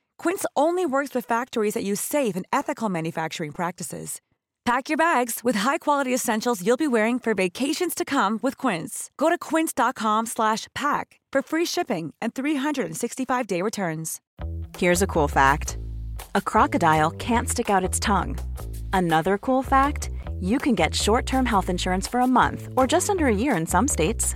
Quince only works with factories that use safe and ethical manufacturing practices. Pack your bags with high-quality essentials you'll be wearing for vacations to come with Quince. Go to quince.com/pack for free shipping and 365-day returns. Here's a cool fact. A crocodile can't stick out its tongue. Another cool fact, you can get short-term health insurance for a month or just under a year in some states.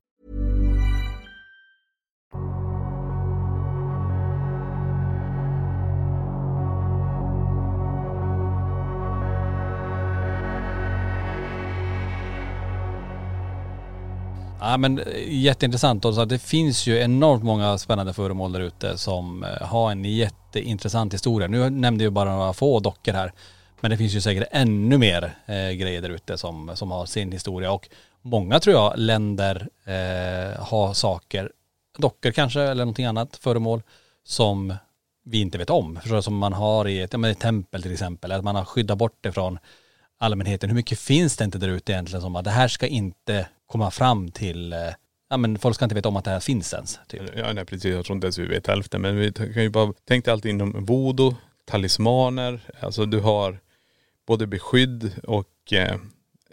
Ja, men jätteintressant. Och så det finns ju enormt många spännande föremål där ute som har en jätteintressant historia. Nu nämnde jag bara några få dockor här, men det finns ju säkert ännu mer grejer där ute som har sin historia. Och många, tror jag, länder har saker, dockor kanske eller någonting annat föremål som vi inte vet om. Förstår, som man har i ett tempel till exempel, att man har skyddat bort det från allmänheten. Hur mycket finns det inte där ute egentligen som att det här ska inte komma fram till, ja men folk ska inte veta om att det här finns ens. Typ. Ja, nej, precis, jag tror inte ens vi vet hälften, men vi kan ju bara tänka allt inom voodoo, talismaner, alltså du har både beskydd och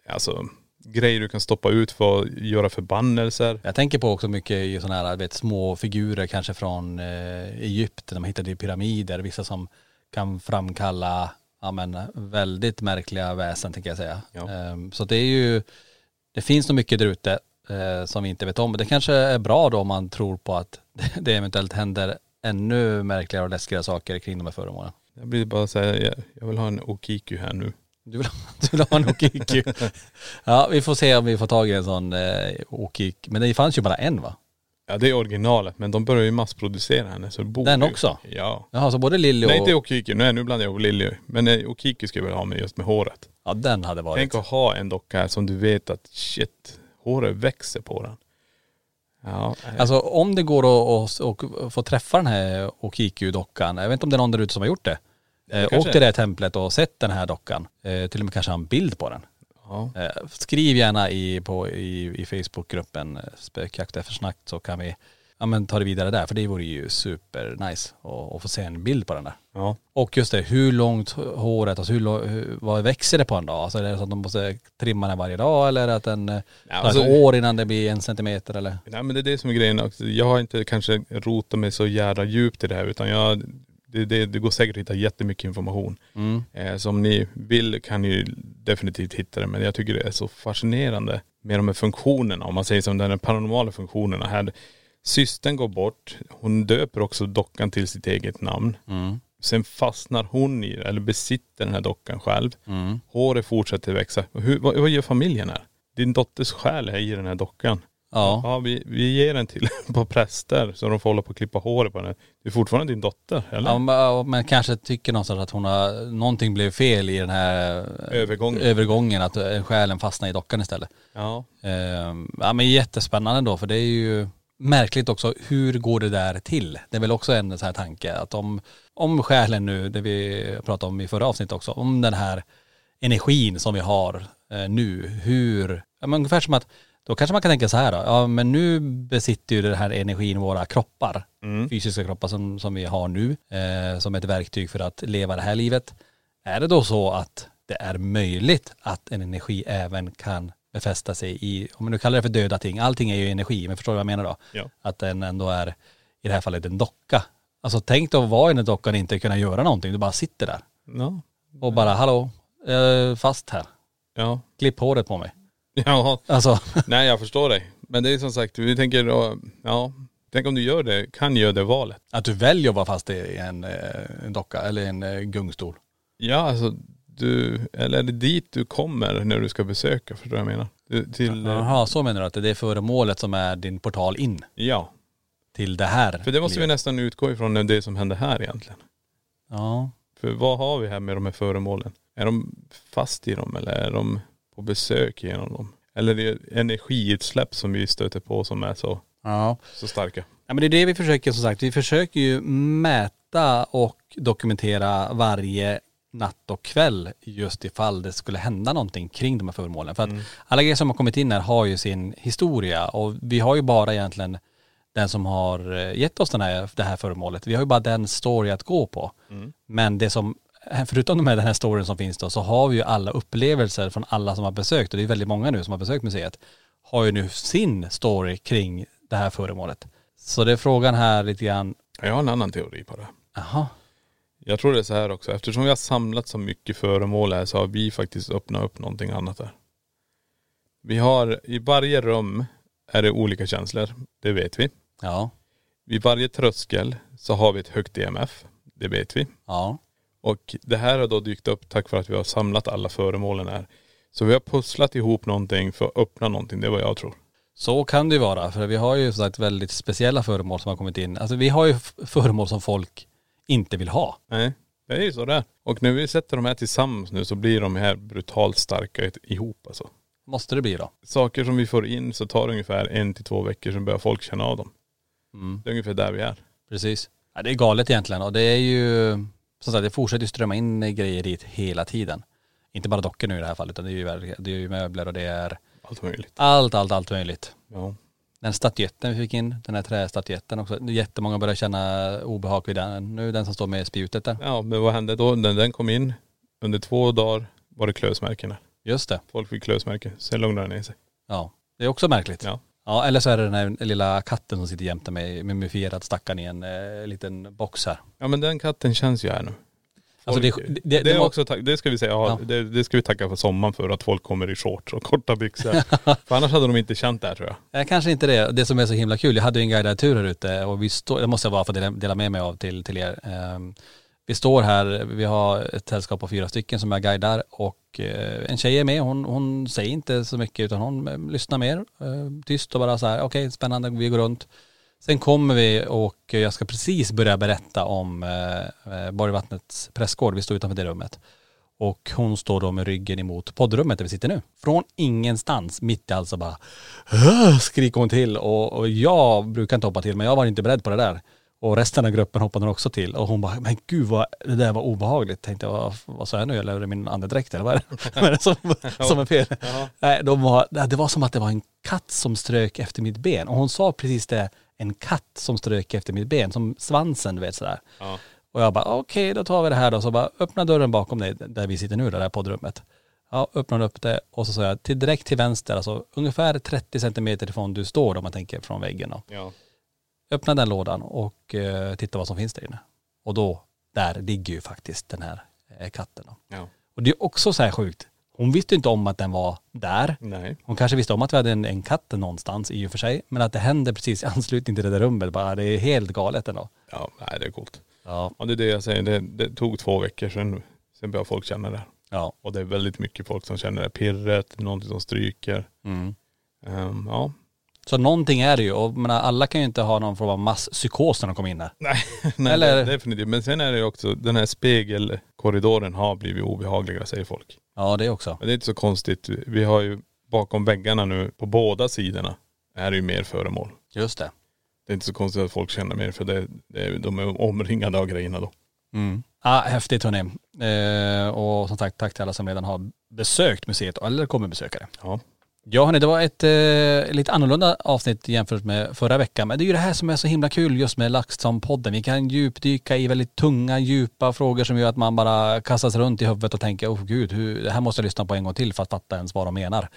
alltså grejer du kan stoppa ut för att göra förbannelser. Jag tänker på också mycket i sådana här, vet, små figurer kanske från Egypten, de hittade pyramider, vissa som kan framkalla, ja men väldigt märkliga väsen, tänker jag säga. Ja. Så det är ju, det finns nog mycket där ute som vi inte vet om. Det kanske är bra då om man tror på att det eventuellt händer ännu märkligare och läskigare saker kring de här föremålen. Jag blir bara säga, jag vill ha en Okiku här nu. Du vill ha en Okiku? Ja, vi får se om vi får tag i en sån Okiku. Men det fanns ju bara en, va? Ja, det är originalet, men de börjar ju massproducera henne. Så den också? Ja. Jaha, så både Lily och... Nej, inte Okiku. Nej, nu blandar jag ihop Lily. Men Okiku ska jag väl ha med just med håret. Ja, den hade varit... Tänk att ha en docka här som du vet att shit, håret växer på den. Ja. Alltså om det går att få träffa den här Okiku-dockan. Jag vet inte om det är någon där ute som har gjort det. Åk till det här templet och sett den här dockan. Till och med kanske ha en bild på den. Ja. Skriv gärna i Facebookgruppen Spökjakt efter snack så kan vi ta det vidare där. För det vore ju super nice att få se en bild på den där. Ja. Och just det, hur långt håret, alltså vad växer det på en dag? Alltså är det så att de måste trimma den varje dag eller att den tar ett år innan det blir 1 centimeter eller? Nej, men det är det som är grejen också. Jag har inte kanske rotat mig så jävla djupt i det här utan det går säkert att hitta jättemycket information. Mm. Så om ni vill kan ni ju definitivt hitta det. Men jag tycker det är så fascinerande med de här funktionerna. Om man säger som den här paranormala funktionerna. Här, systern går bort. Hon döper också dockan till sitt eget namn. Mm. Sen fastnar hon i, eller besitter den här dockan själv. Mm. Håret fortsätter växa. Vad gör familjen här? Din dotters själ är i den här dockan. Ja. Ja, vi ger den till på präster så de får hålla på att klippa håret på den. Det är fortfarande din dotter, eller? Ja, men kanske tycker någonstans att någonting blev fel i den här övergången att själen fastnar i dockan istället. Ja. Men jättespännande då, för det är ju märkligt också, hur går det där till? Det är väl också en så här tanke att om själen nu, det vi pratade om i förra avsnittet också, om den här energin som vi har nu, ungefär som att då kanske man kan tänka så här då. Ja, men nu besitter ju den här energin våra kroppar. Mm. Fysiska kroppar som vi har nu. Som ett verktyg för att leva det här livet. Är det då så att det är möjligt att en energi även kan befästa sig i, om man nu kallar det för döda ting. Allting är ju energi, men förstår du vad jag menar då? Ja. Att den ändå är, i det här fallet, en docka. Alltså tänk då att vara i den dockan och inte kunna göra någonting. Du bara sitter där. Ja. Och bara, hallå, fast här. Ja. Klipp håret på mig. Ja, alltså. Nej jag förstår dig. Men det är som sagt, vi tänker då, tänk om du gör det, kan göra det valet. Att du väljer att vara fast i en docka eller en gungstol. Ja, alltså eller är det dit du kommer när du ska besöka, förstår jag menar? Jaha, så menar du att det är föremålet som är din portal in? Ja. Till det här. För det måste vi nästan utgå ifrån det som händer här egentligen. Ja. För vad har vi här med de här föremålen? Är de fast i dem eller är de... Och besök genom dem. Eller det är energiutsläpp som vi stöter på som är så starka. Ja, men det är det vi försöker som sagt. Vi försöker ju mäta och dokumentera varje natt och kväll just ifall det skulle hända någonting kring de här föremålen. För att alla grejer som har kommit in här har ju sin historia. Och vi har ju bara egentligen den som har gett oss det här föremålet. Vi har ju bara den story att gå på. Mm. Men det som... Förutom den här storyn som finns då så har vi ju alla upplevelser från alla som har besökt, och det är väldigt många nu som har besökt museet, har ju nu sin story kring det här föremålet. Så det är frågan här lite grann. Jag har en annan teori på det. Jaha. Jag tror det är så här också, eftersom vi har samlat så mycket föremål här så har vi faktiskt öppnat upp någonting annat där. Vi har, i varje rum är det olika känslor, det vet vi. Ja. Vid varje tröskel så har vi ett högt EMF, det vet vi. Ja. Och det här har då dykt upp tack vare att vi har samlat alla föremålen här. Så vi har pusslat ihop någonting för att öppna någonting, det är vad jag tror. Så kan det vara, för vi har ju så sagt väldigt speciella föremål som har kommit in. Alltså vi har ju föremål som folk inte vill ha. Nej, det är ju så där. Och när vi sätter de här tillsammans nu så blir de här brutalt starka ihop alltså. Måste det bli då? Saker som vi får in så tar det ungefär 1 till 2 veckor som börjar folk känna av dem. Mm. Det är ungefär där vi är. Precis. Ja, det är galet egentligen, och det är ju... Så det fortsätter ju strömma in grejer dit hela tiden. Inte bara dockor nu i det här fallet, utan det är ju möbler och det är... Allt möjligt. Allt möjligt. Ja. Den statyetten vi fick in, den här trästatyetten också. Jättemånga börjar känna obehag vid den. Nu den som står med spjutet där. Ja, men vad hände då? Den kom in. Under 2 dagar var det klösmärken. Just det. Folk fick klösmärken. Sen lugnade den ner sig. Ja, det är också märkligt. Ja. Ja, eller så är det den här lilla katten som sitter jämte mig mumifierad stackaren i en liten box här. Ja, men den katten känns ju här nu. Alltså det är också, det ska vi säga, ja. Det ska vi tacka för sommaren för, att folk kommer i shorts och korta byxor. För annars hade de inte känt det här, tror jag. Ja, kanske inte det. Det som är så himla kul, jag hade ju en guidad tur här ute och det måste jag bara få dela med mig av till er. Vi står här, vi har ett sällskap på 4 stycken som jag guidar, och en tjej är med, hon säger inte så mycket utan hon lyssnar mer tyst och bara så här, okej, spännande, vi går runt. Sen kommer vi och jag ska precis börja berätta om Borgvattnets prästgård. Vi står utanför det rummet. Och hon står då med ryggen emot poddrummet där vi sitter nu. Från ingenstans, mitt i alltså bara skriker hon till. Och jag brukar inte hoppa till, men jag var inte beredd på det där. Och resten av gruppen hoppade också till. Och hon bara, men gud vad, det där var obehagligt. Tänkte jag, vad sa jag nu? Jag lärde min andedräkt eller vad är det? Men som en fel. Nej, det var som att det var en katt som strök efter mitt ben. Och hon sa precis det, en katt som strök efter mitt ben. Som svansen, du vet sådär. Ja. Och jag bara, okej, då tar vi det här då. Så bara, öppna dörren bakom dig där vi sitter nu, det där poddrummet. Ja, öppnade upp det och så sa jag, direkt till vänster. Alltså ungefär 30 centimeter ifrån du står då, om man tänker från väggen då. Ja. Öppna den lådan och titta vad som finns där inne. Och då, där ligger ju faktiskt den här katten då. Ja. Och det är också så här sjukt. Hon visste inte om att den var där. Nej. Hon kanske visste om att vi hade en katt någonstans i och för sig. Men att det hände precis i anslutning till det där rummet, bara, det är helt galet ändå. Ja, nej, det är coolt. Ja. Ja, det är det jag säger. Det tog 2 veckor sen började folk känna det. Ja. Och det är väldigt mycket folk som känner det. Pirret, någonting som stryker. Mm. Ja. Så någonting är det ju. Och menar, alla kan ju inte ha någon form av masspsykos när de kommer in här. Nej, eller? Definitivt. Men sen är det ju också, den här spegelkorridoren har blivit obehagligare, säger folk. Ja, det också. Men det är inte så konstigt. Vi har ju bakom väggarna nu, på båda sidorna, är det ju mer föremål. Just det. Det är inte så konstigt att folk känner mer, för de är omringade av grejerna då. Mm. Ah, häftigt hörni. Och som sagt, tack till alla som redan har besökt museet eller kommer besöka det. Ja. Ja hörni, det var ett lite annorlunda avsnitt jämfört med förra veckan. Men det är ju det här som är så himla kul just med LaxTon-podden. Vi kan djupdyka i väldigt tunga, djupa frågor som gör att man bara kastas runt i huvudet och tänker, åh gud, det här måste jag lyssna på en gång till för att fatta ens vad de menar.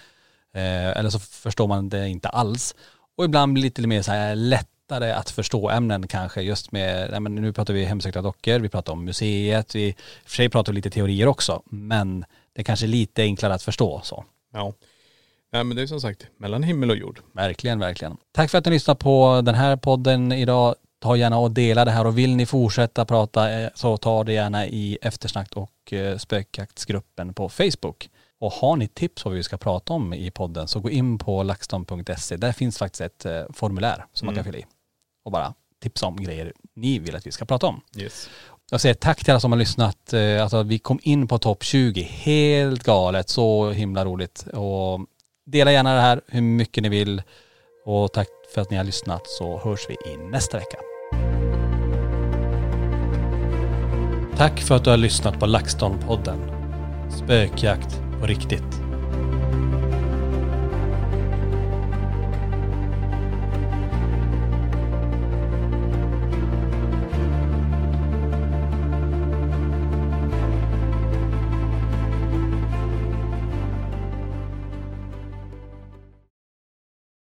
Eller så förstår man det inte alls. Och ibland blir det lite mer så här lätt att förstå ämnen kanske just med, nej men nu pratar vi hemsökta dockor, vi pratar om museet, vi i och för sig pratar lite teorier också, men det är kanske lite enklare att förstå så. Ja, nej men det är som sagt mellan himmel och jord. Verkligen, verkligen. Tack för att ni lyssnade på den här podden idag. Ta gärna och dela det här, och vill ni fortsätta prata så ta det gärna i eftersnack och spökjaktsgruppen på Facebook. Och har ni tips på vad vi ska prata om i podden så gå in på laxton.se. Där finns faktiskt ett formulär som man kan fylla i. Och bara tipsa om grejer ni vill att vi ska prata om. Yes. Jag säger tack till alla som har lyssnat. Alltså, vi kom in på topp 20. Helt galet. Så himla roligt. Och dela gärna det här hur mycket ni vill. Och tack för att ni har lyssnat, så hörs vi i nästa vecka. Tack för att du har lyssnat på LaxTon-podden. Spökjakt på riktigt.